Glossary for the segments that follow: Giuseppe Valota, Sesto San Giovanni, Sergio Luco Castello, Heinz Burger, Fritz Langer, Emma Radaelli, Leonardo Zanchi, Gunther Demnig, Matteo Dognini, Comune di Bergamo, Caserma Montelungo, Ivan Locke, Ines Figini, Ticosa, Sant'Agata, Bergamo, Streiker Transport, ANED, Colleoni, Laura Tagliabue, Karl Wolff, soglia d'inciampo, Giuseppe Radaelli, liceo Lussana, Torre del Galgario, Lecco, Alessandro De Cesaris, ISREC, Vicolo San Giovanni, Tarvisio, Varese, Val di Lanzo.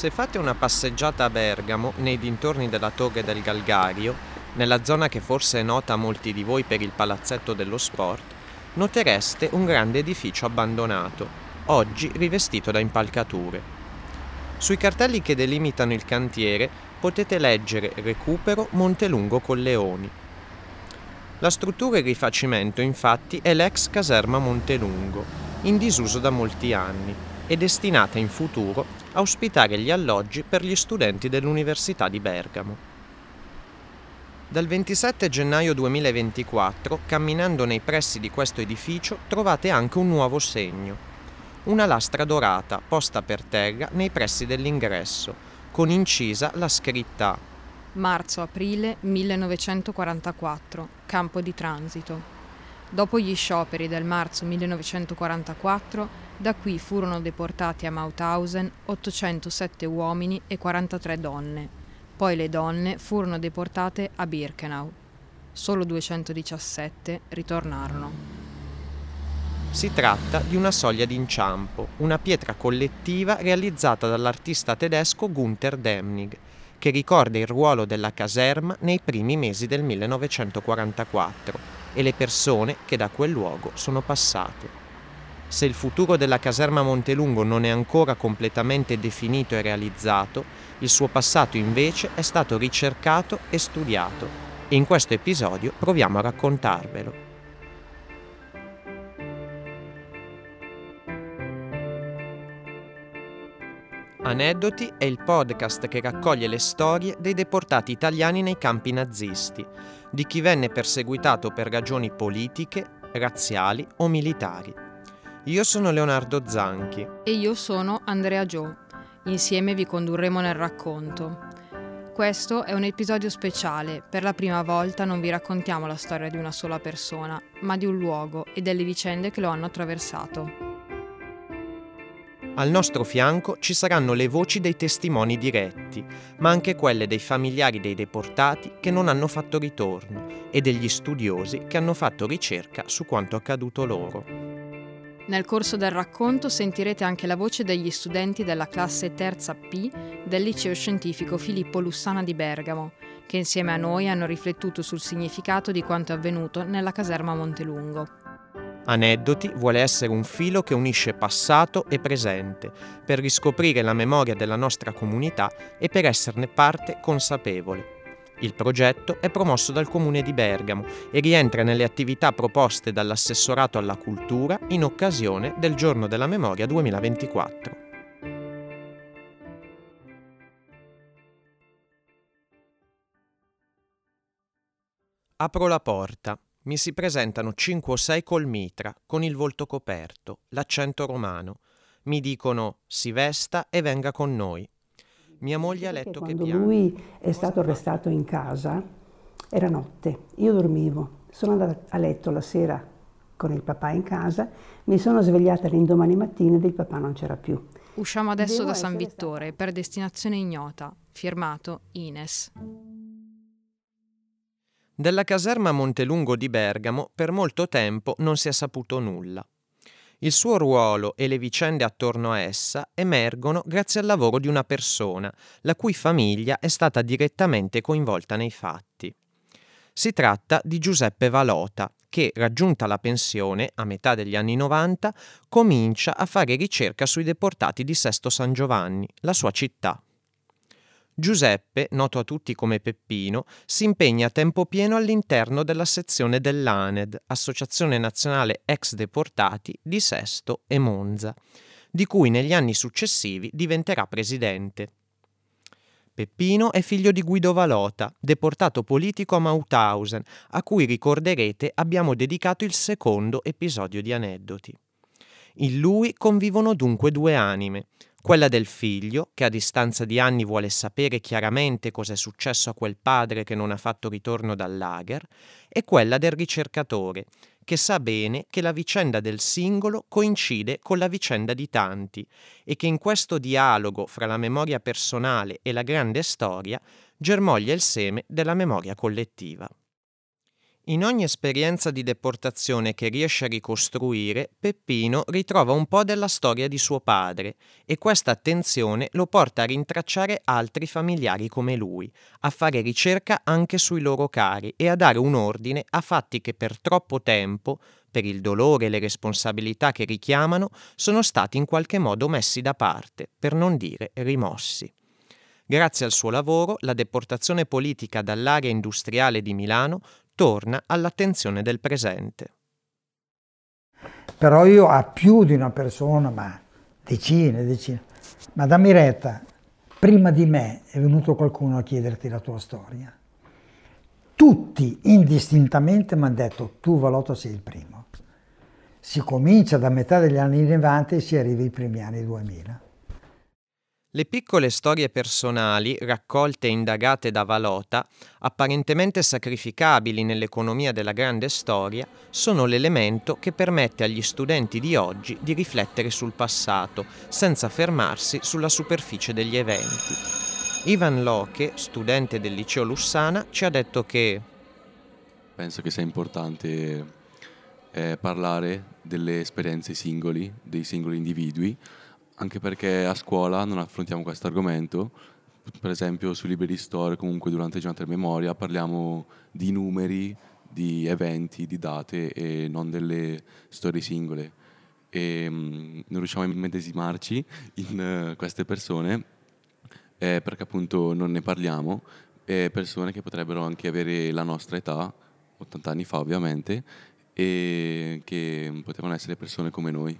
Se fate una passeggiata a Bergamo, nei dintorni della Torre del Galgario, nella zona che forse è nota a molti di voi per il palazzetto dello sport, notereste un grande edificio abbandonato, oggi rivestito da impalcature. Sui cartelli che delimitano il cantiere potete leggere Recupero Montelungo Colleoni. La struttura in rifacimento, infatti, è l'ex caserma Montelungo, in disuso da molti anni, e destinata in futuro a ospitare gli alloggi per gli studenti dell'Università di Bergamo. Dal 27 gennaio 2024, camminando nei pressi di questo edificio, trovate anche un nuovo segno. Una lastra dorata posta per terra nei pressi dell'ingresso, con incisa la scritta Marzo-aprile 1944, campo di transito. Dopo gli scioperi del marzo 1944, da qui furono deportati a Mauthausen 807 uomini e 43 donne. Poi le donne furono deportate a Birkenau. Solo 217 ritornarono. Si tratta di una soglia d'inciampo, una pietra collettiva realizzata dall'artista tedesco Gunther Demnig, che ricorda il ruolo della caserma nei primi mesi del 1944 e le persone che da quel luogo sono passate. Se il futuro della caserma Montelungo non è ancora completamente definito e realizzato, il suo passato invece è stato ricercato e studiato, e in questo episodio proviamo a raccontarvelo. Aneddoti è il podcast che raccoglie le storie dei deportati italiani nei campi nazisti, di chi venne perseguitato per ragioni politiche, razziali o militari. Io sono Leonardo Zanchi. E io sono Andrea Gio. Insieme vi condurremo nel racconto. Questo è un episodio speciale. Per la prima volta non vi raccontiamo la storia di una sola persona, ma di un luogo e delle vicende che lo hanno attraversato. Al nostro fianco ci saranno le voci dei testimoni diretti, ma anche quelle dei familiari dei deportati che non hanno fatto ritorno e degli studiosi che hanno fatto ricerca su quanto accaduto loro. Nel corso del racconto sentirete anche la voce degli studenti della classe terza P del liceo scientifico Filippo Lussana di Bergamo, che insieme a noi hanno riflettuto sul significato di quanto è avvenuto nella caserma Montelungo. Aneddoti vuole essere un filo che unisce passato e presente, per riscoprire la memoria della nostra comunità e per esserne parte consapevole. Il progetto è promosso dal Comune di Bergamo e rientra nelle attività proposte dall'assessorato alla cultura in occasione del Giorno della Memoria 2024. Apro la porta. Mi si presentano 5 o 6 col mitra, con il volto coperto, l'accento romano. Mi dicono, si vesta e venga con noi. Mia moglie ha letto che piange. Quando lui è stato arrestato in casa, era notte, io dormivo. Sono andata a letto la sera con il papà in casa, mi sono svegliata l'indomani mattina e il papà non c'era più. Usciamo adesso da San Vittore, per destinazione ignota. Firmato Ines. Della caserma Montelungo di Bergamo per molto tempo non si è saputo nulla. Il suo ruolo e le vicende attorno a essa emergono grazie al lavoro di una persona, la cui famiglia è stata direttamente coinvolta nei fatti. Si tratta di Giuseppe Valota, che, raggiunta la pensione a metà degli anni 90, comincia a fare ricerca sui deportati di Sesto San Giovanni, la sua città. Giuseppe, noto a tutti come Peppino, si impegna a tempo pieno all'interno della sezione dell'ANED, Associazione Nazionale Ex Deportati di Sesto e Monza, di cui negli anni successivi diventerà presidente. Peppino è figlio di Guido Valota, deportato politico a Mauthausen, a cui ricorderete abbiamo dedicato il secondo episodio di Aneddoti. In lui convivono dunque due anime. Quella del figlio, che a distanza di anni vuole sapere chiaramente cosa è successo a quel padre che non ha fatto ritorno dal lager, e quella del ricercatore, che sa bene che la vicenda del singolo coincide con la vicenda di tanti e che in questo dialogo fra la memoria personale e la grande storia germoglia il seme della memoria collettiva. In ogni esperienza di deportazione che riesce a ricostruire, Peppino ritrova un po' della storia di suo padre e questa attenzione lo porta a rintracciare altri familiari come lui, a fare ricerca anche sui loro cari e a dare un ordine a fatti che per troppo tempo, per il dolore e le responsabilità che richiamano, sono stati in qualche modo messi da parte, per non dire rimossi. Grazie al suo lavoro, la deportazione politica dall'area industriale di Milano torna all'attenzione del presente. Però io a più di una persona, ma decine e decine, ma dammi retta, prima di me è venuto qualcuno a chiederti la tua storia. Tutti indistintamente mi hanno detto, tu Valota sei il primo. Si comincia da metà degli anni 90 e si arriva ai primi anni 2000. Le piccole storie personali, raccolte e indagate da Valota, apparentemente sacrificabili nell'economia della grande storia, sono l'elemento che permette agli studenti di oggi di riflettere sul passato, senza fermarsi sulla superficie degli eventi. Ivan Locke, studente del liceo Lussana, ci ha detto che penso che sia importante parlare delle esperienze singoli, dei singoli individui, anche perché a scuola non affrontiamo questo argomento. Per esempio sui libri di storia, comunque durante il giorno della memoria, parliamo di numeri, di eventi, di date e non delle storie singole. E non riusciamo a immedesimarci in queste persone perché appunto non ne parliamo. Persone che potrebbero anche avere la nostra età, 80 anni fa ovviamente, e che potevano essere persone come noi.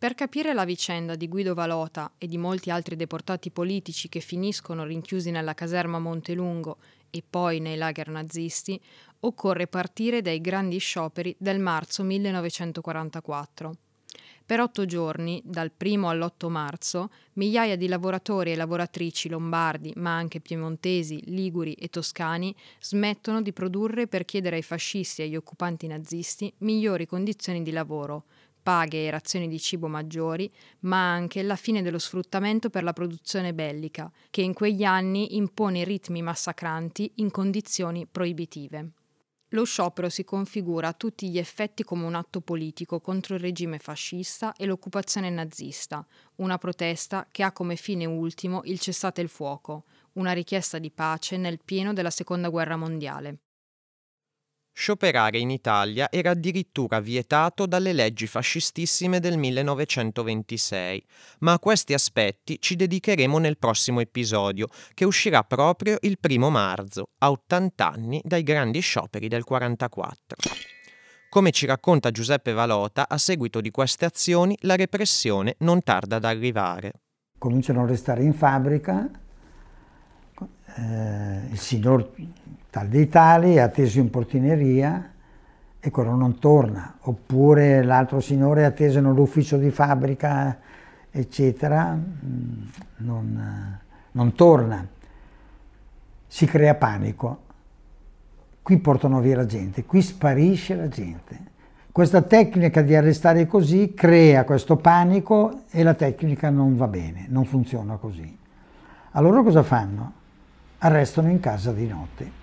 Per capire la vicenda di Guido Valota e di molti altri deportati politici che finiscono rinchiusi nella caserma Montelungo e poi nei lager nazisti, occorre partire dai grandi scioperi del marzo 1944. Per 8 giorni, dal 1 all'8 marzo, migliaia di lavoratori e lavoratrici lombardi, ma anche piemontesi, liguri e toscani, smettono di produrre per chiedere ai fascisti e agli occupanti nazisti migliori condizioni di lavoro, paghe e razioni di cibo maggiori, ma anche la fine dello sfruttamento per la produzione bellica, che in quegli anni impone ritmi massacranti in condizioni proibitive. Lo sciopero si configura a tutti gli effetti come un atto politico contro il regime fascista e l'occupazione nazista, una protesta che ha come fine ultimo il cessate il fuoco, una richiesta di pace nel pieno della Seconda Guerra Mondiale. Scioperare in Italia era addirittura vietato dalle leggi fascistissime del 1926, ma a questi aspetti ci dedicheremo nel prossimo episodio, che uscirà proprio il 1 marzo, a 80 anni dai grandi scioperi del 1944. Come ci racconta Giuseppe Valota, a seguito di queste azioni la repressione non tarda ad arrivare. Cominciano a restare in fabbrica, il signor Tal dei Tali è atteso in portineria e quello non torna, oppure l'altro signore è atteso nell'ufficio di fabbrica, eccetera, non torna. Si crea panico. Qui portano via la gente, qui sparisce la gente. Questa tecnica di arrestare così crea questo panico e la tecnica non va bene, non funziona così. Allora cosa fanno? Arrestano in casa di notte.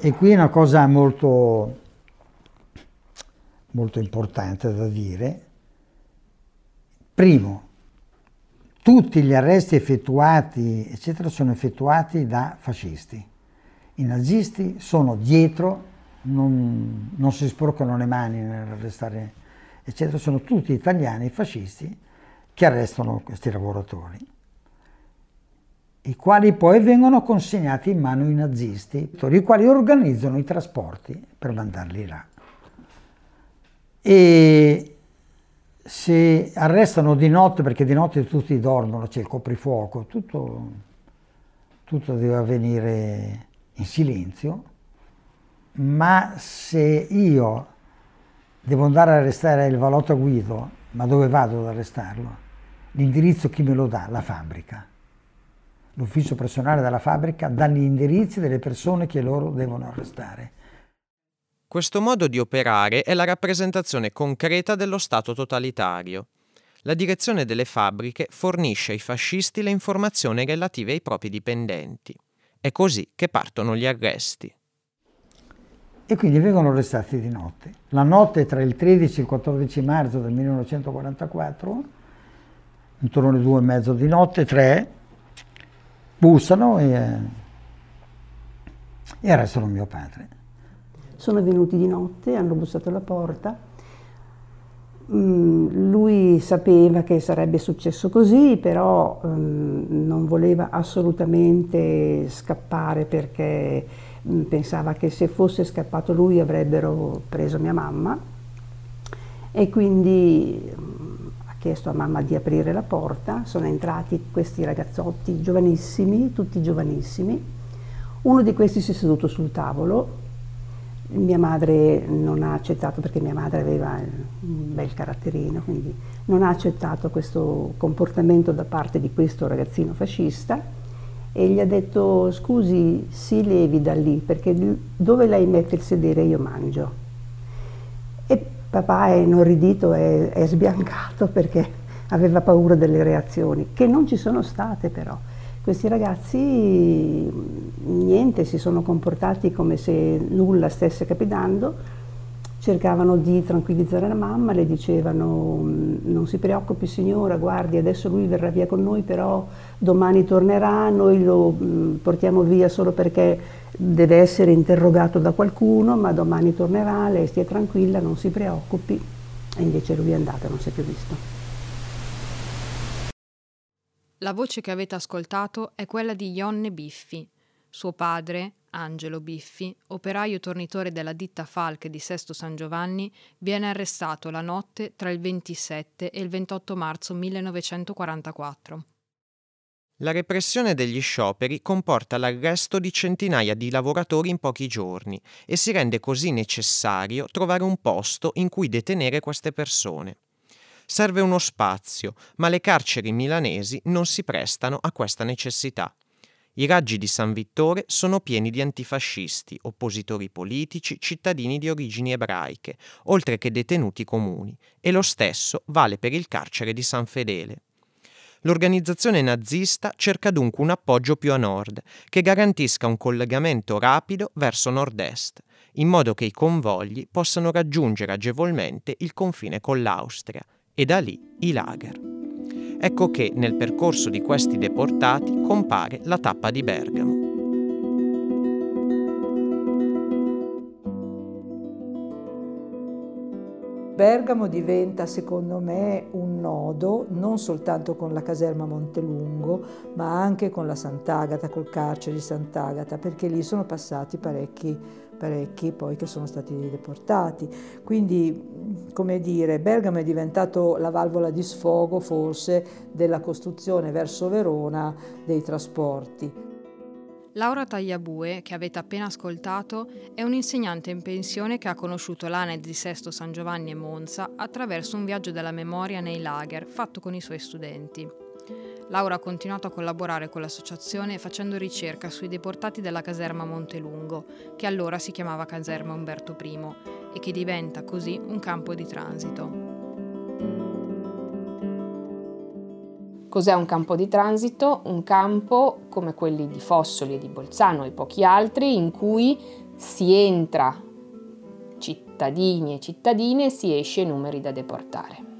E qui è una cosa molto, molto importante da dire. Primo, tutti gli arresti effettuati, eccetera, sono effettuati da fascisti. I nazisti sono dietro, non si sporcano le mani nell'arrestare, eccetera. Sono tutti italiani fascisti che arrestano questi lavoratori, i quali poi vengono consegnati in mano ai nazisti, i quali organizzano i trasporti per mandarli là. E se arrestano di notte, perché di notte tutti dormono, c'è il coprifuoco, tutto deve avvenire in silenzio, ma se io devo andare a arrestare il Valota Guido, ma dove vado ad arrestarlo? L'indirizzo chi me lo dà? La fabbrica. L'ufficio personale della fabbrica dà gli indirizzi delle persone che loro devono arrestare. Questo modo di operare è la rappresentazione concreta dello Stato totalitario. La direzione delle fabbriche fornisce ai fascisti le informazioni relative ai propri dipendenti. È così che partono gli arresti. E quindi vengono arrestati di notte. La notte tra il 13 e il 14 marzo del 1944, intorno alle 2:30 di notte, 3, bussano e arrestano mio padre. Sono venuti di notte, hanno bussato alla porta. Lui sapeva che sarebbe successo così, però non voleva assolutamente scappare perché pensava che se fosse scappato lui avrebbero preso mia mamma, e quindi ha chiesto a mamma di aprire la porta. Sono entrati questi ragazzotti giovanissimi, tutti giovanissimi. Uno di questi si è seduto sul tavolo. Mia madre non ha accettato, perché mia madre aveva un bel caratterino, quindi non ha accettato questo comportamento da parte di questo ragazzino fascista, e gli ha detto: scusi, si levi da lì, perché dove lei mette il sedere io mangio. E papà è inorridito, è sbiancato, perché aveva paura delle reazioni, che non ci sono state però. Questi ragazzi niente, si sono comportati come se nulla stesse capitando, cercavano di tranquillizzare la mamma, le dicevano: non si preoccupi signora, guardi, adesso lui verrà via con noi, però domani tornerà, noi lo portiamo via solo perché deve essere interrogato da qualcuno, ma domani tornerà, lei stia tranquilla, non si preoccupi. E invece lui è andato, non si è più visto. La voce che avete ascoltato è quella di Ione Biffi. Suo padre, Angelo Biffi, operaio tornitore della ditta Falck di Sesto San Giovanni, viene arrestato la notte tra il 27 e il 28 marzo 1944. La repressione degli scioperi comporta l'arresto di centinaia di lavoratori in pochi giorni e si rende così necessario trovare un posto in cui detenere queste persone. Serve uno spazio, ma le carceri milanesi non si prestano a questa necessità. I raggi di San Vittore sono pieni di antifascisti, oppositori politici, cittadini di origini ebraiche, oltre che detenuti comuni, e lo stesso vale per il carcere di San Fedele. L'organizzazione nazista cerca dunque un appoggio più a nord, che garantisca un collegamento rapido verso nord-est, in modo che i convogli possano raggiungere agevolmente il confine con l'Austria, e da lì i lager. Ecco che nel percorso di questi deportati compare la tappa di Bergamo. Bergamo diventa, secondo me, un nodo non soltanto con la caserma Montelungo, ma anche con la Sant'Agata, col carcere di Sant'Agata, perché lì sono passati parecchi poi che sono stati deportati. Quindi, come dire, Bergamo è diventato la valvola di sfogo forse della costruzione verso Verona dei trasporti. Laura Tagliabue, che avete appena ascoltato, è un'insegnante in pensione che ha conosciuto l'ANED di Sesto San Giovanni e Monza attraverso un viaggio della memoria nei lager fatto con i suoi studenti. Laura ha continuato a collaborare con l'associazione facendo ricerca sui deportati della caserma Montelungo, che allora si chiamava caserma Umberto I, e che diventa così un campo di transito. Cos'è un campo di transito? Un campo come quelli di Fossoli e di Bolzano e pochi altri, in cui si entra cittadini e cittadine e si esce numeri da deportare.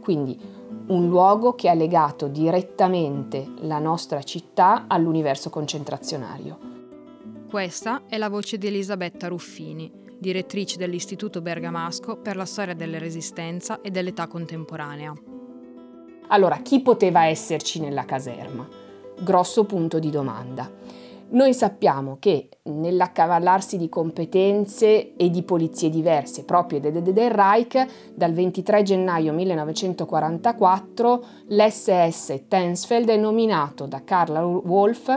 Quindi un luogo che ha legato direttamente la nostra città all'universo concentrazionario. Questa è la voce di Elisabetta Ruffini, direttrice dell'Istituto Bergamasco per la storia della Resistenza e dell'età contemporanea. Allora, chi poteva esserci nella caserma? Grosso punto di domanda. Noi sappiamo che nell'accavallarsi di competenze e di polizie diverse proprio del Reich, dal 23 gennaio 1944 l'SS Tensfeld è nominato da Karl Wolff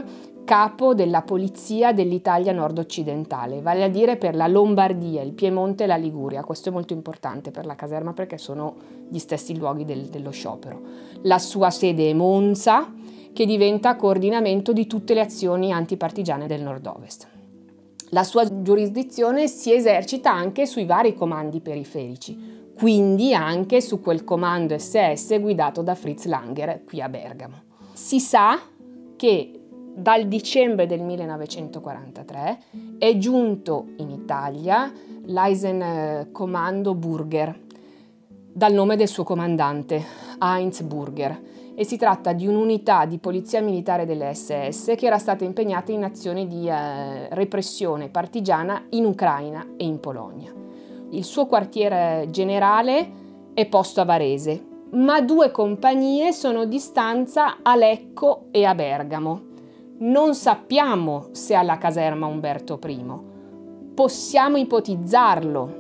capo della polizia dell'Italia nord-occidentale, vale a dire per la Lombardia, il Piemonte e la Liguria. Questo è molto importante per la caserma perché sono gli stessi luoghi dello sciopero. La sua sede è Monza, che diventa coordinamento di tutte le azioni antipartigiane del nord-ovest. La sua giurisdizione si esercita anche sui vari comandi periferici, quindi anche su quel comando SS guidato da Fritz Langer qui a Bergamo. Si sa che dal dicembre del 1943 è giunto in Italia l'Eisenkommando Burger, dal nome del suo comandante, Heinz Burger, e si tratta di un'unità di polizia militare delle SS che era stata impegnata in azioni di repressione partigiana in Ucraina e in Polonia. Il suo quartiere generale è posto a Varese, ma due compagnie sono di stanza a Lecco e a Bergamo. Non sappiamo se alla caserma Umberto I, possiamo ipotizzarlo.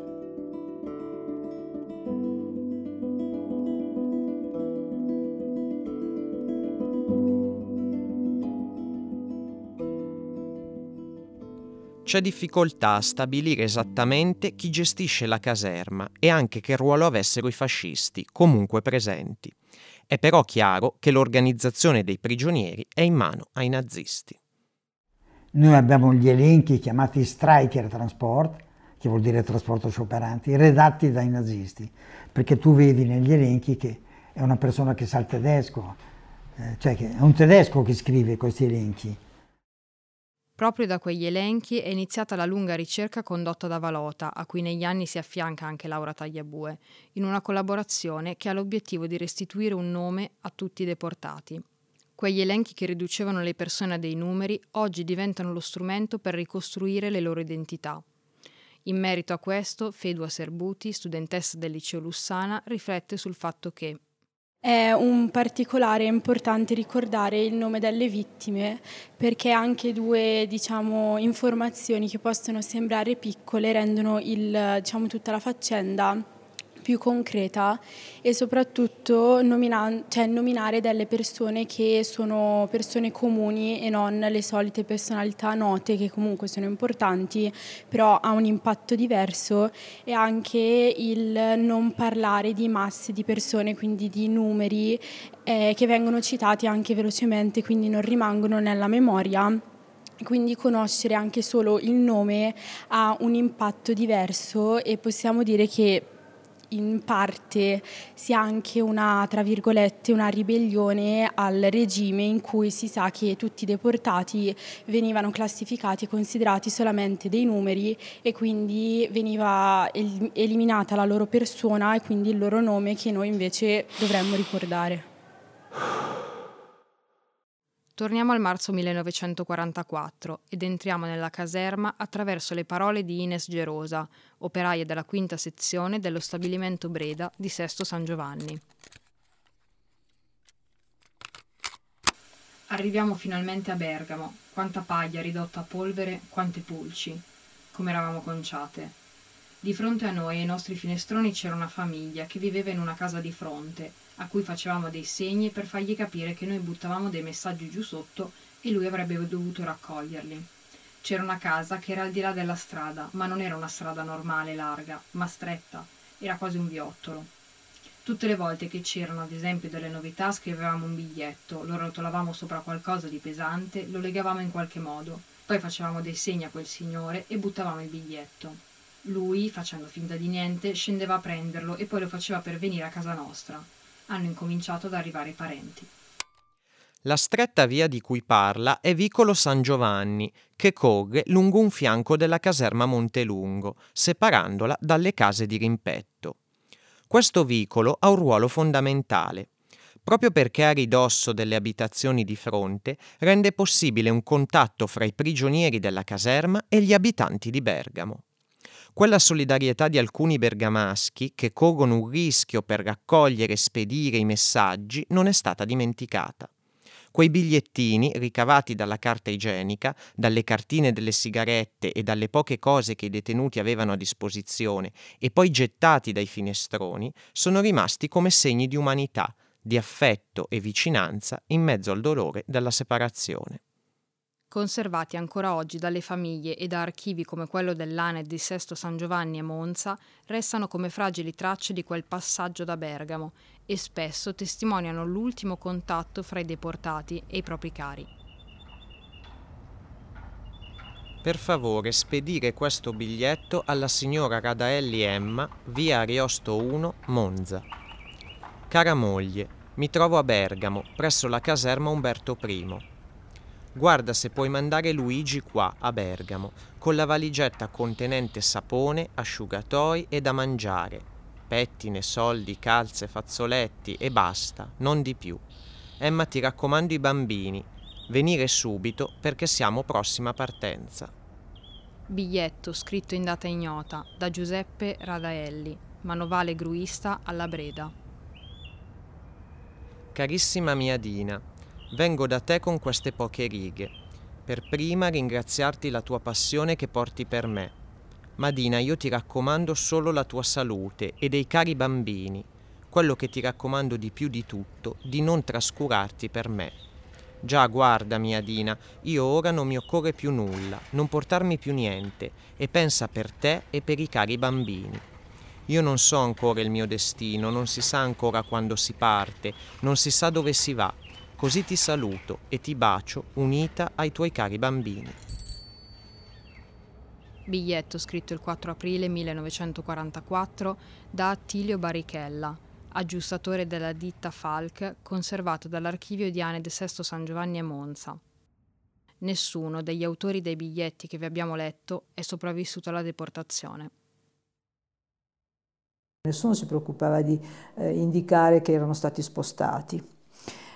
C'è difficoltà a stabilire esattamente chi gestisce la caserma e anche che ruolo avessero i fascisti, comunque presenti. È però chiaro che l'organizzazione dei prigionieri è in mano ai nazisti. Noi abbiamo gli elenchi chiamati Streiker Transport, che vuol dire trasporto scioperanti, redatti dai nazisti, perché tu vedi negli elenchi che è una persona che sa il tedesco, cioè che è un tedesco che scrive questi elenchi. Proprio da quegli elenchi è iniziata la lunga ricerca condotta da Valota, a cui negli anni si affianca anche Laura Tagliabue, in una collaborazione che ha l'obiettivo di restituire un nome a tutti i deportati. Quegli elenchi che riducevano le persone a dei numeri, oggi diventano lo strumento per ricostruire le loro identità. In merito a questo, Fedua Serbuti, studentessa del liceo Lussana, riflette sul fatto che è un particolare importante ricordare il nome delle vittime, perché anche due, informazioni che possono sembrare piccole rendono tutta la faccenda più concreta, e soprattutto nominare delle persone che sono persone comuni e non le solite personalità note, che comunque sono importanti, però ha un impatto diverso, e anche il non parlare di masse di persone, quindi di numeri che vengono citati anche velocemente, quindi non rimangono nella memoria. Quindi conoscere anche solo il nome ha un impatto diverso, e possiamo dire che in parte sia anche una, tra virgolette, una ribellione al regime, in cui si sa che tutti i deportati venivano classificati e considerati solamente dei numeri, e quindi veniva eliminata la loro persona e quindi il loro nome, che noi invece dovremmo ricordare. Torniamo al marzo 1944 ed entriamo nella caserma attraverso le parole di Ines Gerosa, operaia della quinta sezione dello stabilimento Breda di Sesto San Giovanni. Arriviamo finalmente a Bergamo. Quanta paglia ridotta a polvere, quante pulci, come eravamo conciate. Di fronte a noi e ai nostri finestroni c'era una famiglia che viveva in una casa di fronte, a cui facevamo dei segni per fargli capire che noi buttavamo dei messaggi giù sotto e lui avrebbe dovuto raccoglierli. C'era una casa che era al di là della strada, ma non era una strada normale larga, ma stretta, era quasi un viottolo. Tutte le volte che c'erano, ad esempio, delle novità, scrivevamo un biglietto, lo rotolavamo sopra qualcosa di pesante, lo legavamo in qualche modo, poi facevamo dei segni a quel signore e buttavamo il biglietto. Lui, facendo finta di niente, scendeva a prenderlo e poi lo faceva pervenire a casa nostra. Hanno incominciato ad arrivare i parenti. La stretta via di cui parla è vicolo San Giovanni, che corre lungo un fianco della caserma Montelungo, separandola dalle case di rimpetto. Questo vicolo ha un ruolo fondamentale. Proprio perché a ridosso delle abitazioni di fronte, rende possibile un contatto fra i prigionieri della caserma e gli abitanti di Bergamo. Quella solidarietà di alcuni bergamaschi, che corrono un rischio per raccogliere e spedire i messaggi, non è stata dimenticata. Quei bigliettini, ricavati dalla carta igienica, dalle cartine delle sigarette e dalle poche cose che i detenuti avevano a disposizione, e poi gettati dai finestroni, sono rimasti come segni di umanità, di affetto e vicinanza in mezzo al dolore della separazione. Conservati ancora oggi dalle famiglie e da archivi come quello dell'ANED di Sesto San Giovanni e Monza, restano come fragili tracce di quel passaggio da Bergamo e spesso testimoniano l'ultimo contatto fra i deportati e i propri cari. Per favore, spedire questo biglietto alla signora Radaelli Emma, via Ariosto 1, Monza. Cara moglie, mi trovo a Bergamo, presso la caserma Umberto I. Guarda se puoi mandare Luigi qua, a Bergamo, con la valigetta contenente sapone, asciugatoi e da mangiare. Pettine, soldi, calze, fazzoletti e basta, non di più. Emma, ti raccomando i bambini. Venire subito perché siamo prossima partenza. Biglietto scritto in data ignota da Giuseppe Radaelli, manovale gruista alla Breda. Carissima mia Dina, vengo da te con queste poche righe. Per prima ringraziarti la tua passione che porti per me. Ma Dina, io ti raccomando solo la tua salute e dei cari bambini. Quello che ti raccomando di più di tutto, di non trascurarti per me. Già, guarda mia Dina, io ora non mi occorre più nulla, non portarmi più niente, e pensa per te e per i cari bambini. Io non so ancora il mio destino, non si sa ancora quando si parte, non si sa dove si va. Così ti saluto e ti bacio, unita ai tuoi cari bambini. Biglietto scritto il 4 aprile 1944 da Attilio Barichella, aggiustatore della ditta Falck, conservato dall'archivio di ANED Sesto San Giovanni a Monza. Nessuno degli autori dei biglietti che vi abbiamo letto è sopravvissuto alla deportazione. Nessuno si preoccupava di indicare che erano stati spostati.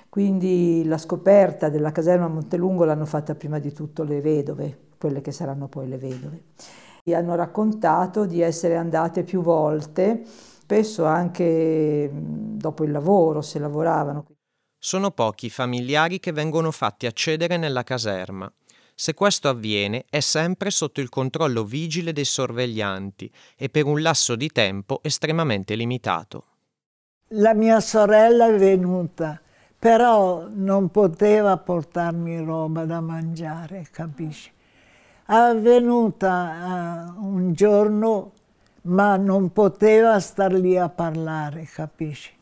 Quindi la scoperta della caserma Montelungo l'hanno fatta prima di tutto le vedove, quelle che saranno poi le vedove. E hanno raccontato di essere andate più volte, spesso anche dopo il lavoro, se lavoravano. Sono pochi i familiari che vengono fatti accedere nella caserma. Se questo avviene, è sempre sotto il controllo vigile dei sorveglianti e per un lasso di tempo estremamente limitato. La mia sorella è venuta, però non poteva portarmi roba da mangiare, capisci? È venuta un giorno, ma non poteva star lì a parlare, capisci?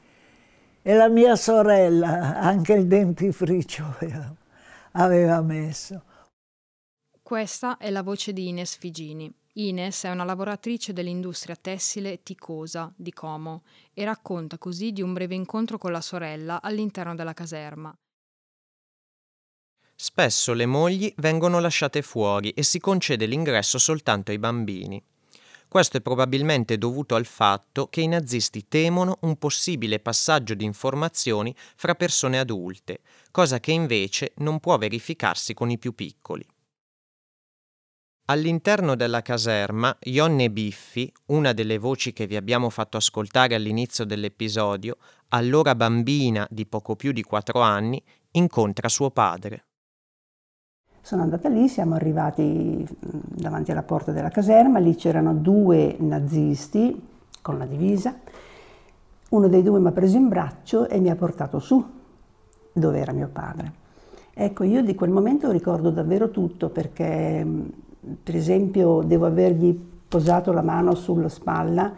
E la mia sorella anche il dentifricio aveva messo. Questa è la voce di Ines Figini. Ines è una lavoratrice dell'industria tessile Ticosa di Como e racconta così di un breve incontro con la sorella all'interno della caserma. Spesso le mogli vengono lasciate fuori e si concede l'ingresso soltanto ai bambini. Questo è probabilmente dovuto al fatto che i nazisti temono un possibile passaggio di informazioni fra persone adulte, cosa che invece non può verificarsi con i più piccoli. All'interno della caserma, Ione Biffi, una delle voci che vi abbiamo fatto ascoltare all'inizio dell'episodio, allora bambina di poco più di 4 anni, incontra suo padre. Sono andata lì, siamo arrivati davanti alla porta della caserma, lì c'erano 2 nazisti con la divisa, uno dei 2 mi ha preso in braccio e mi ha portato su, dove era mio padre. Ecco, io di quel momento ricordo davvero tutto perché, per esempio, devo avergli posato la mano sulla spalla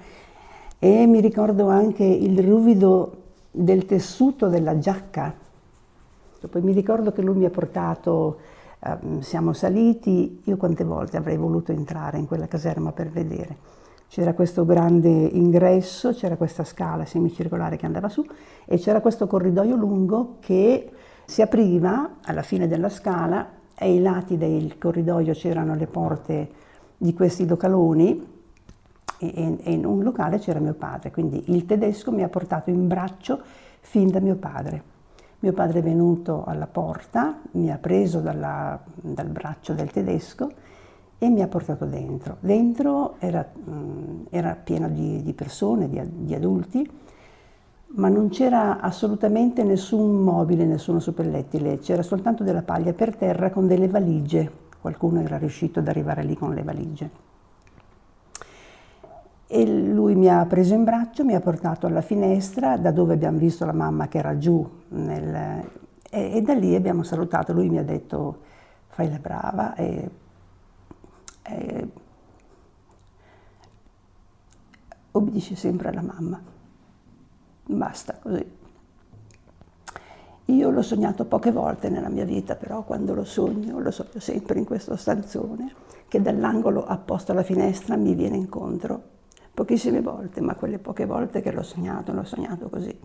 e mi ricordo anche il ruvido del tessuto della giacca. Poi mi ricordo che lui mi ha portato. Siamo saliti, io quante volte avrei voluto entrare in quella caserma per vedere. C'era questo grande ingresso, c'era questa scala semicircolare che andava su e c'era questo corridoio lungo che si apriva alla fine della scala e ai lati del corridoio c'erano le porte di questi localoni e in un locale c'era mio padre, quindi il tedesco mi ha portato in braccio fin da mio padre. Mio padre è venuto alla porta, mi ha preso dal braccio del tedesco e mi ha portato dentro. Dentro era pieno di persone, di adulti, ma non c'era assolutamente nessun mobile, nessuno suppellettile, c'era soltanto della paglia per terra con delle valigie. Qualcuno era riuscito ad arrivare lì con le valigie. E lui mi ha preso in braccio, mi ha portato alla finestra da dove abbiamo visto la mamma che era giù e da lì abbiamo salutato. Lui mi ha detto fai la brava e obbedisci sempre alla mamma, basta così. Io l'ho sognato poche volte nella mia vita, però quando lo sogno sempre in questo stanzone che dall'angolo apposto alla finestra mi viene incontro. Pochissime volte, ma quelle poche volte che l'ho sognato così.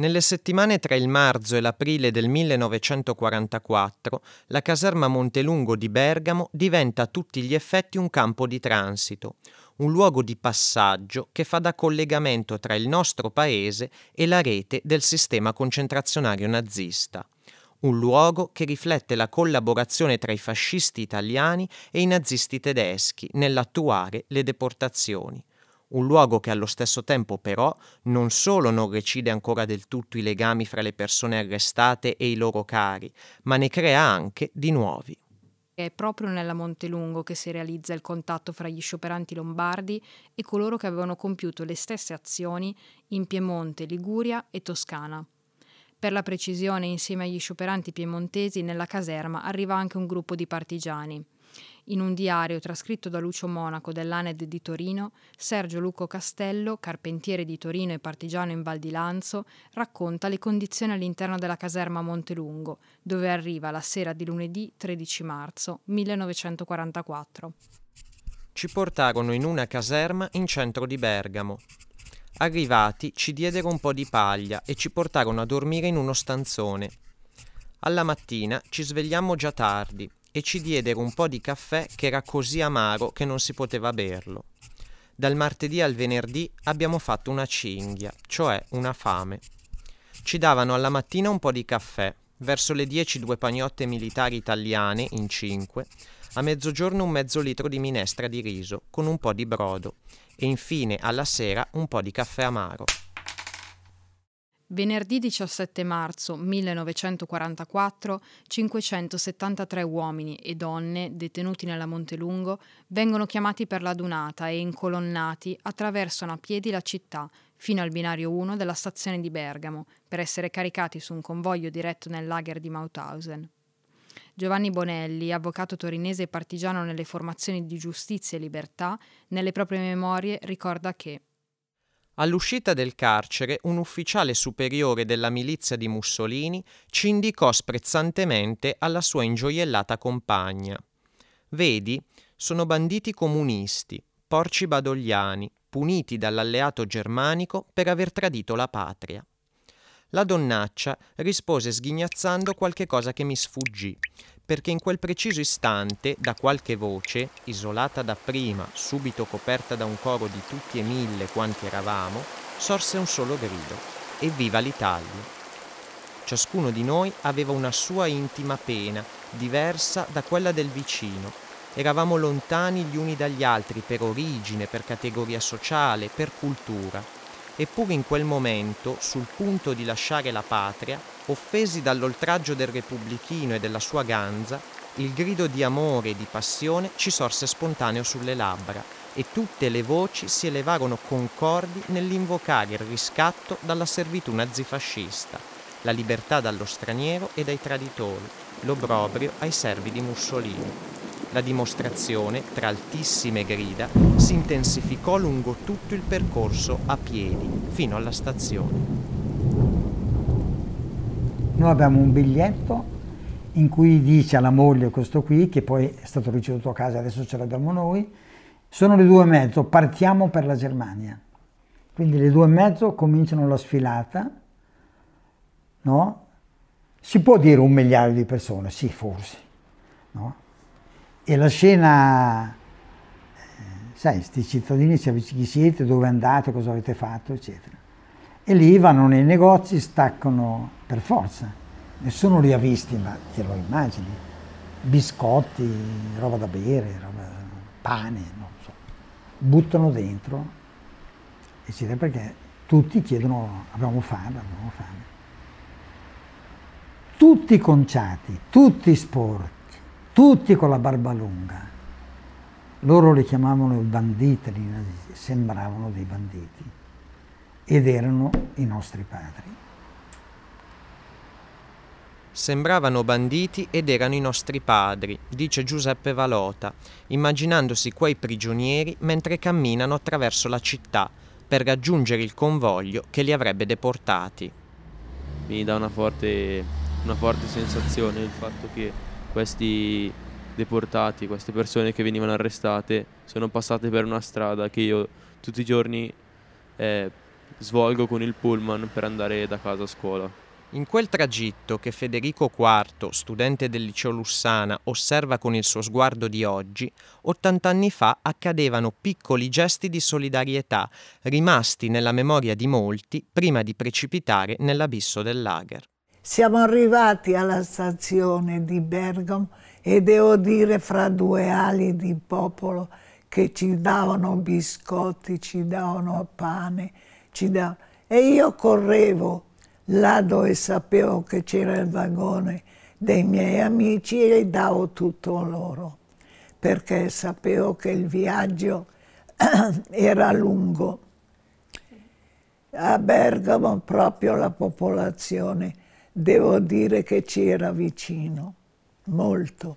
Nelle settimane tra il marzo e l'aprile del 1944, la caserma Montelungo di Bergamo diventa a tutti gli effetti un campo di transito, un luogo di passaggio che fa da collegamento tra il nostro paese e la rete del sistema concentrazionario nazista. Un luogo che riflette la collaborazione tra i fascisti italiani e i nazisti tedeschi nell'attuare le deportazioni. Un luogo che allo stesso tempo però non solo non recide ancora del tutto i legami fra le persone arrestate e i loro cari, ma ne crea anche di nuovi. È proprio nella Montelungo che si realizza il contatto fra gli scioperanti lombardi e coloro che avevano compiuto le stesse azioni in Piemonte, Liguria e Toscana. Per la precisione, insieme agli scioperanti piemontesi, nella caserma arriva anche un gruppo di partigiani. In un diario trascritto da Lucio Monaco dell'ANED di Torino, Sergio Luco Castello, carpentiere di Torino e partigiano in Val di Lanzo, racconta le condizioni all'interno della caserma Montelungo, dove arriva la sera di lunedì 13 marzo 1944. Ci portarono in una caserma in centro di Bergamo. Arrivati ci diedero un po' di paglia e ci portarono a dormire in uno stanzone. Alla mattina ci svegliammo già tardi e ci diedero un po' di caffè che era così amaro che non si poteva berlo. Dal martedì al venerdì abbiamo fatto una cinghia, cioè una fame. Ci davano alla mattina un po' di caffè, verso le 10 2 pagnotte militari italiane in 5, a mezzogiorno un mezzo litro di minestra di riso con un po' di brodo e infine alla sera un po' di caffè amaro. Venerdì 17 marzo 1944, 573 uomini e donne detenuti nella Montelungo vengono chiamati per l'adunata e incolonnati attraversano a piedi la città fino al binario 1 della stazione di Bergamo per essere caricati su un convoglio diretto nel lager di Mauthausen. Giovanni Bonelli, avvocato torinese e partigiano nelle formazioni di Giustizia e Libertà, nelle proprie memorie ricorda che all'uscita del carcere, un ufficiale superiore della milizia di Mussolini ci indicò sprezzantemente alla sua ingioiellata compagna. Vedi, sono banditi comunisti, porci badogliani, puniti dall'alleato germanico per aver tradito la patria. La donnaccia rispose sghignazzando qualche cosa che mi sfuggì, perché in quel preciso istante, da qualche voce, isolata da prima, subito coperta da un coro di tutti e mille quanti eravamo, sorse un solo grido: evviva l'Italia! Ciascuno di noi aveva una sua intima pena, diversa da quella del vicino. Eravamo lontani gli uni dagli altri per origine, per categoria sociale, per cultura. Eppure in quel momento, sul punto di lasciare la patria, offesi dall'oltraggio del repubblichino e della sua ganza, il grido di amore e di passione ci sorse spontaneo sulle labbra e tutte le voci si elevarono concordi nell'invocare il riscatto dalla servitù nazifascista, la libertà dallo straniero e dai traditori, l'obbrobrio ai servi di Mussolini. La dimostrazione, tra altissime grida, si intensificò lungo tutto il percorso a piedi, fino alla stazione. Noi abbiamo un biglietto in cui dice alla moglie, questo qui, che poi è stato ricevuto a casa, adesso ce l'abbiamo noi, sono le 2:30, partiamo per la Germania. Quindi le 2:30 cominciano la sfilata, no? Si può dire 1 migliaio di persone, sì, forse, no? E la scena, sai, sti cittadini, chi siete, dove andate, cosa avete fatto, eccetera. E lì vanno nei negozi, staccano per forza. Nessuno li ha visti, ma te lo immagini. Biscotti, roba da bere, pane, non so. Buttano dentro, eccetera, perché tutti chiedono, abbiamo fame. Tutti conciati, tutti sporchi. Tutti con la barba lunga, loro li chiamavano i banditi, sembravano dei banditi ed erano i nostri padri. Sembravano banditi ed erano i nostri padri, dice Giuseppe Valota, immaginandosi quei prigionieri mentre camminano attraverso la città per raggiungere il convoglio che li avrebbe deportati. Mi dà una forte sensazione il fatto che questi deportati, queste persone che venivano arrestate, sono passate per una strada che io tutti i giorni svolgo con il pullman per andare da casa a scuola. In quel tragitto che Federico IV, studente del liceo Lussana, osserva con il suo sguardo di oggi, 80 anni fa accadevano piccoli gesti di solidarietà rimasti nella memoria di molti prima di precipitare nell'abisso del lager. Siamo arrivati alla stazione di Bergamo e devo dire fra due ali di popolo che ci davano biscotti, ci davano pane, e io correvo là dove sapevo che c'era il vagone dei miei amici e davo tutto loro, perché sapevo che il viaggio era lungo. A Bergamo proprio la popolazione, devo dire che ci era vicino, molto.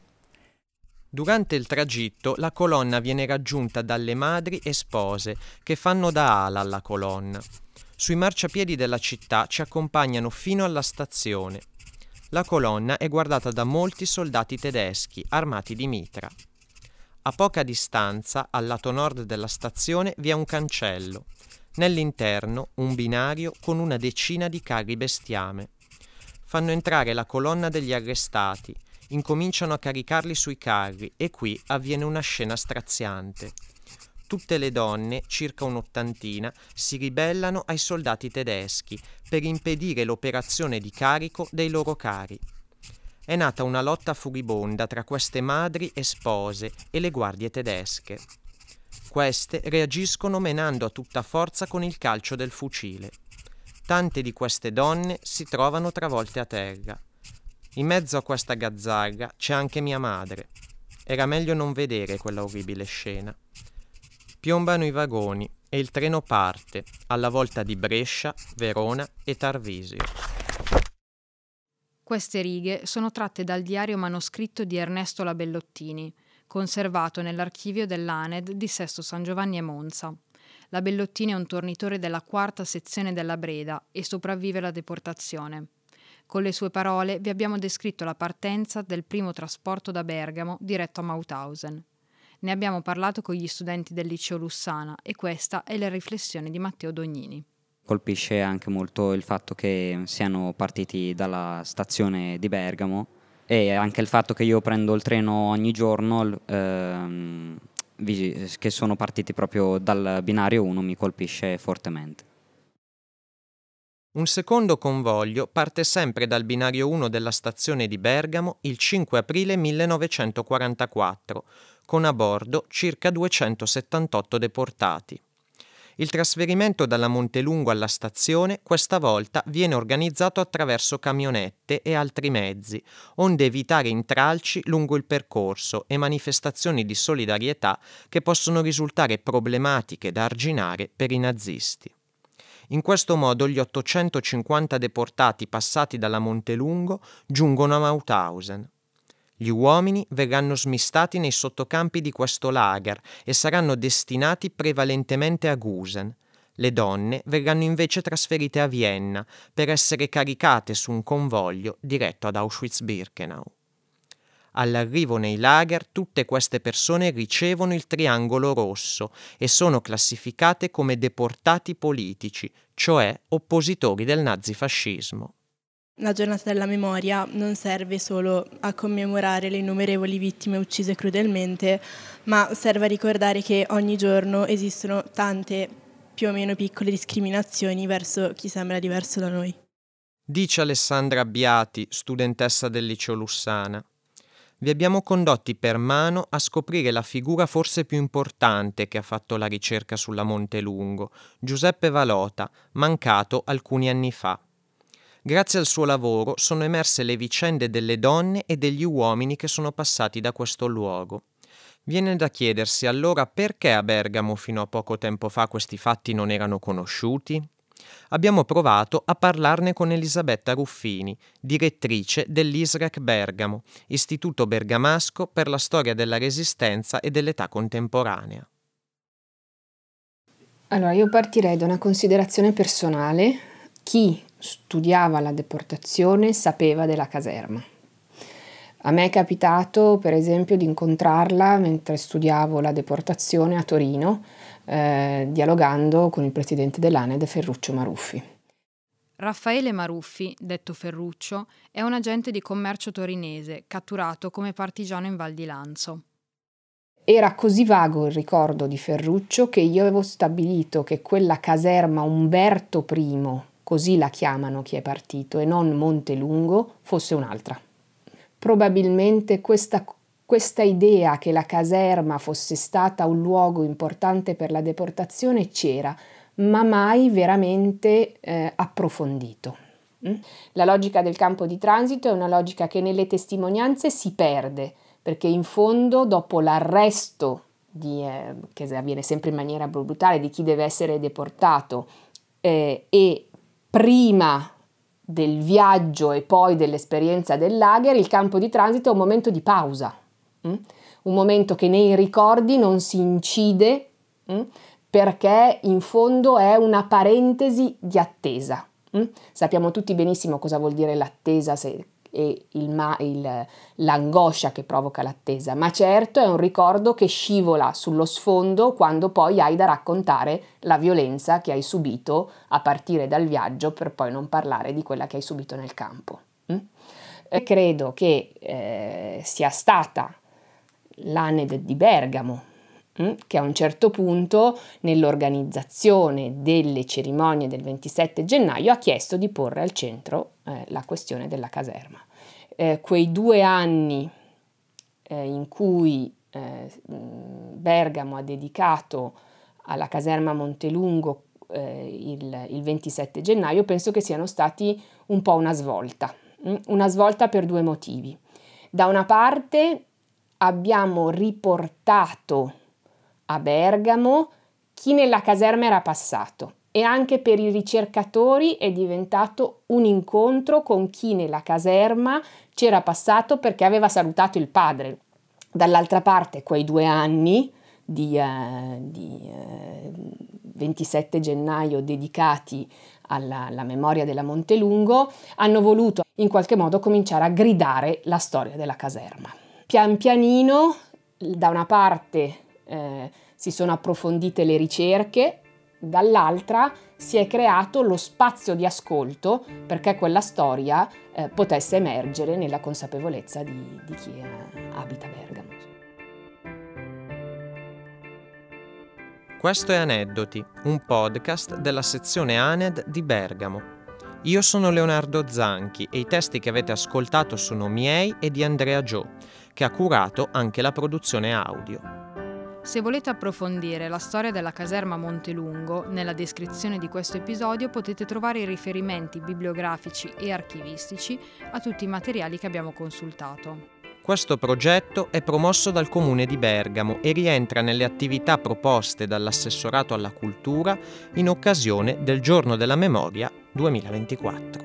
Durante il tragitto la colonna viene raggiunta dalle madri e spose che fanno da ala alla colonna. Sui marciapiedi della città ci accompagnano fino alla stazione. La colonna è guardata da molti soldati tedeschi armati di mitra. A poca distanza, al lato nord della stazione, vi è un cancello. Nell'interno un binario con una decina di carri bestiame. Fanno entrare la colonna degli arrestati, incominciano a caricarli sui carri e qui avviene una scena straziante. Tutte le donne, circa un'ottantina, si ribellano ai soldati tedeschi per impedire l'operazione di carico dei loro cari. È nata una lotta furibonda tra queste madri e spose e le guardie tedesche. Queste reagiscono menando a tutta forza con il calcio del fucile. Tante di queste donne si trovano travolte a terra. In mezzo a questa gazzarra c'è anche mia madre. Era meglio non vedere quella orribile scena. Piombano i vagoni e il treno parte, alla volta di Brescia, Verona e Tarvisio. Queste righe sono tratte dal diario manoscritto di Ernesto Labellottini, conservato nell'archivio dell'ANED di Sesto San Giovanni e Monza. Labellottini è un tornitore della quarta sezione della Breda e sopravvive alla deportazione. Con le sue parole vi abbiamo descritto la partenza del primo trasporto da Bergamo diretto a Mauthausen. Ne abbiamo parlato con gli studenti del liceo Lussana e questa è la riflessione di Matteo Dognini. Colpisce anche molto il fatto che siano partiti dalla stazione di Bergamo e anche il fatto che io prendo il treno ogni giorno, che sono partiti proprio dal binario 1, mi colpisce fortemente. Un secondo convoglio parte sempre dal binario 1 della stazione di Bergamo il 5 aprile 1944, con a bordo circa 278 deportati. Il trasferimento dalla Montelungo alla stazione questa volta viene organizzato attraverso camionette e altri mezzi, onde evitare intralci lungo il percorso e manifestazioni di solidarietà che possono risultare problematiche da arginare per i nazisti. In questo modo gli 850 deportati passati dalla Montelungo giungono a Mauthausen. Gli uomini verranno smistati nei sottocampi di questo lager e saranno destinati prevalentemente a Gusen. Le donne verranno invece trasferite a Vienna per essere caricate su un convoglio diretto ad Auschwitz-Birkenau. All'arrivo nei lager tutte queste persone ricevono il triangolo rosso e sono classificate come deportati politici, cioè oppositori del nazifascismo. La giornata della memoria non serve solo a commemorare le innumerevoli vittime uccise crudelmente, ma serve a ricordare che ogni giorno esistono tante più o meno piccole discriminazioni verso chi sembra diverso da noi. Dice Alessandra Biati, studentessa del liceo Lussana. Vi abbiamo condotti per mano a scoprire la figura forse più importante che ha fatto la ricerca sulla Montelungo, Giuseppe Valota, mancato alcuni anni fa. Grazie al suo lavoro sono emerse le vicende delle donne e degli uomini che sono passati da questo luogo. Viene da chiedersi allora perché a Bergamo fino a poco tempo fa questi fatti non erano conosciuti? Abbiamo provato a parlarne con Elisabetta Ruffini, direttrice dell'ISREC Bergamo, Istituto Bergamasco per la Storia della Resistenza e dell'Età Contemporanea. Allora, io partirei da una considerazione personale. Chi studiava la deportazione sapeva della caserma. A me è capitato, per esempio, di incontrarla mentre studiavo la deportazione a Torino, dialogando con il presidente dell'ANED, Ferruccio Maruffi. Raffaele Maruffi, detto Ferruccio, è un agente di commercio torinese catturato come partigiano in Val di Lanzo. Era così vago il ricordo di Ferruccio che io avevo stabilito che quella caserma Umberto I, così la chiamano chi è partito, e non Montelungo, fosse un'altra. Probabilmente questa idea che la caserma fosse stata un luogo importante per la deportazione c'era, ma mai veramente approfondito. La logica del campo di transito è una logica che nelle testimonianze si perde, perché in fondo dopo l'arresto, che avviene sempre in maniera brutale, di chi deve essere deportato e prima del viaggio e poi dell'esperienza del lager, il campo di transito è un momento di pausa, un momento che nei ricordi non si incide, perché in fondo è una parentesi di attesa. Sappiamo tutti benissimo cosa vuol dire l'attesa e l'angoscia che provoca l'attesa, ma certo è un ricordo che scivola sullo sfondo quando poi hai da raccontare la violenza che hai subito a partire dal viaggio, per poi non parlare di quella che hai subito nel campo. Credo che sia stata l'ANED di Bergamo che a un certo punto nell'organizzazione delle cerimonie del 27 gennaio ha chiesto di porre al centro la questione della caserma. Quei 2 anni in cui Bergamo ha dedicato alla caserma Montelungo il 27 gennaio penso che siano stati un po' una svolta per 2 motivi. Da una parte abbiamo riportato a Bergamo chi nella caserma era passato, e anche per i ricercatori è diventato un incontro con chi nella caserma c'era passato perché aveva salutato il padre. Dall'altra parte, quei 2 anni di 27 gennaio dedicati alla memoria della Montelungo hanno voluto in qualche modo cominciare a gridare la storia della caserma. Pian pianino, da una parte si sono approfondite le ricerche, dall'altra si è creato lo spazio di ascolto perché quella storia potesse emergere nella consapevolezza di chi abita Bergamo. Questo è Aneddoti, un podcast della sezione ANED di Bergamo. Io sono Leonardo Zanchi e i testi che avete ascoltato sono miei e di Andrea Gio, che ha curato anche la produzione audio. Se volete approfondire la storia della caserma Montelungo, nella descrizione di questo episodio potete trovare i riferimenti bibliografici e archivistici a tutti i materiali che abbiamo consultato. Questo progetto è promosso dal Comune di Bergamo e rientra nelle attività proposte dall'Assessorato alla Cultura in occasione del Giorno della Memoria 2024.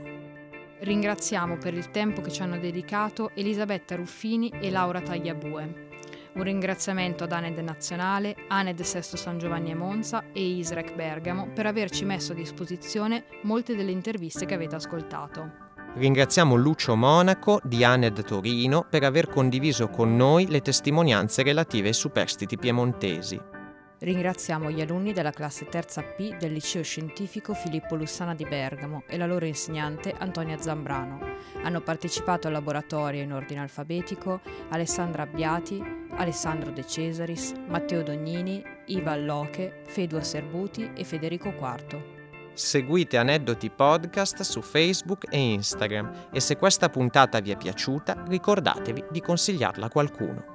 Ringraziamo per il tempo che ci hanno dedicato Elisabetta Ruffini e Laura Tagliabue. Un ringraziamento ad ANED Nazionale, ANED Sesto San Giovanni e Monza e ISREC Bergamo per averci messo a disposizione molte delle interviste che avete ascoltato. Ringraziamo Lucio Monaco di ANED Torino per aver condiviso con noi le testimonianze relative ai superstiti piemontesi. Ringraziamo gli alunni della classe terza P del liceo scientifico Filippo Lussana di Bergamo e la loro insegnante Antonia Zambrano. Hanno partecipato al laboratorio in ordine alfabetico Alessandra Abbiati, Alessandro De Cesaris, Matteo Dognini, Ivan Locke, Fedua Serbuti e Federico IV. Seguite Aneddoti Podcast su Facebook e Instagram e se questa puntata vi è piaciuta ricordatevi di consigliarla a qualcuno.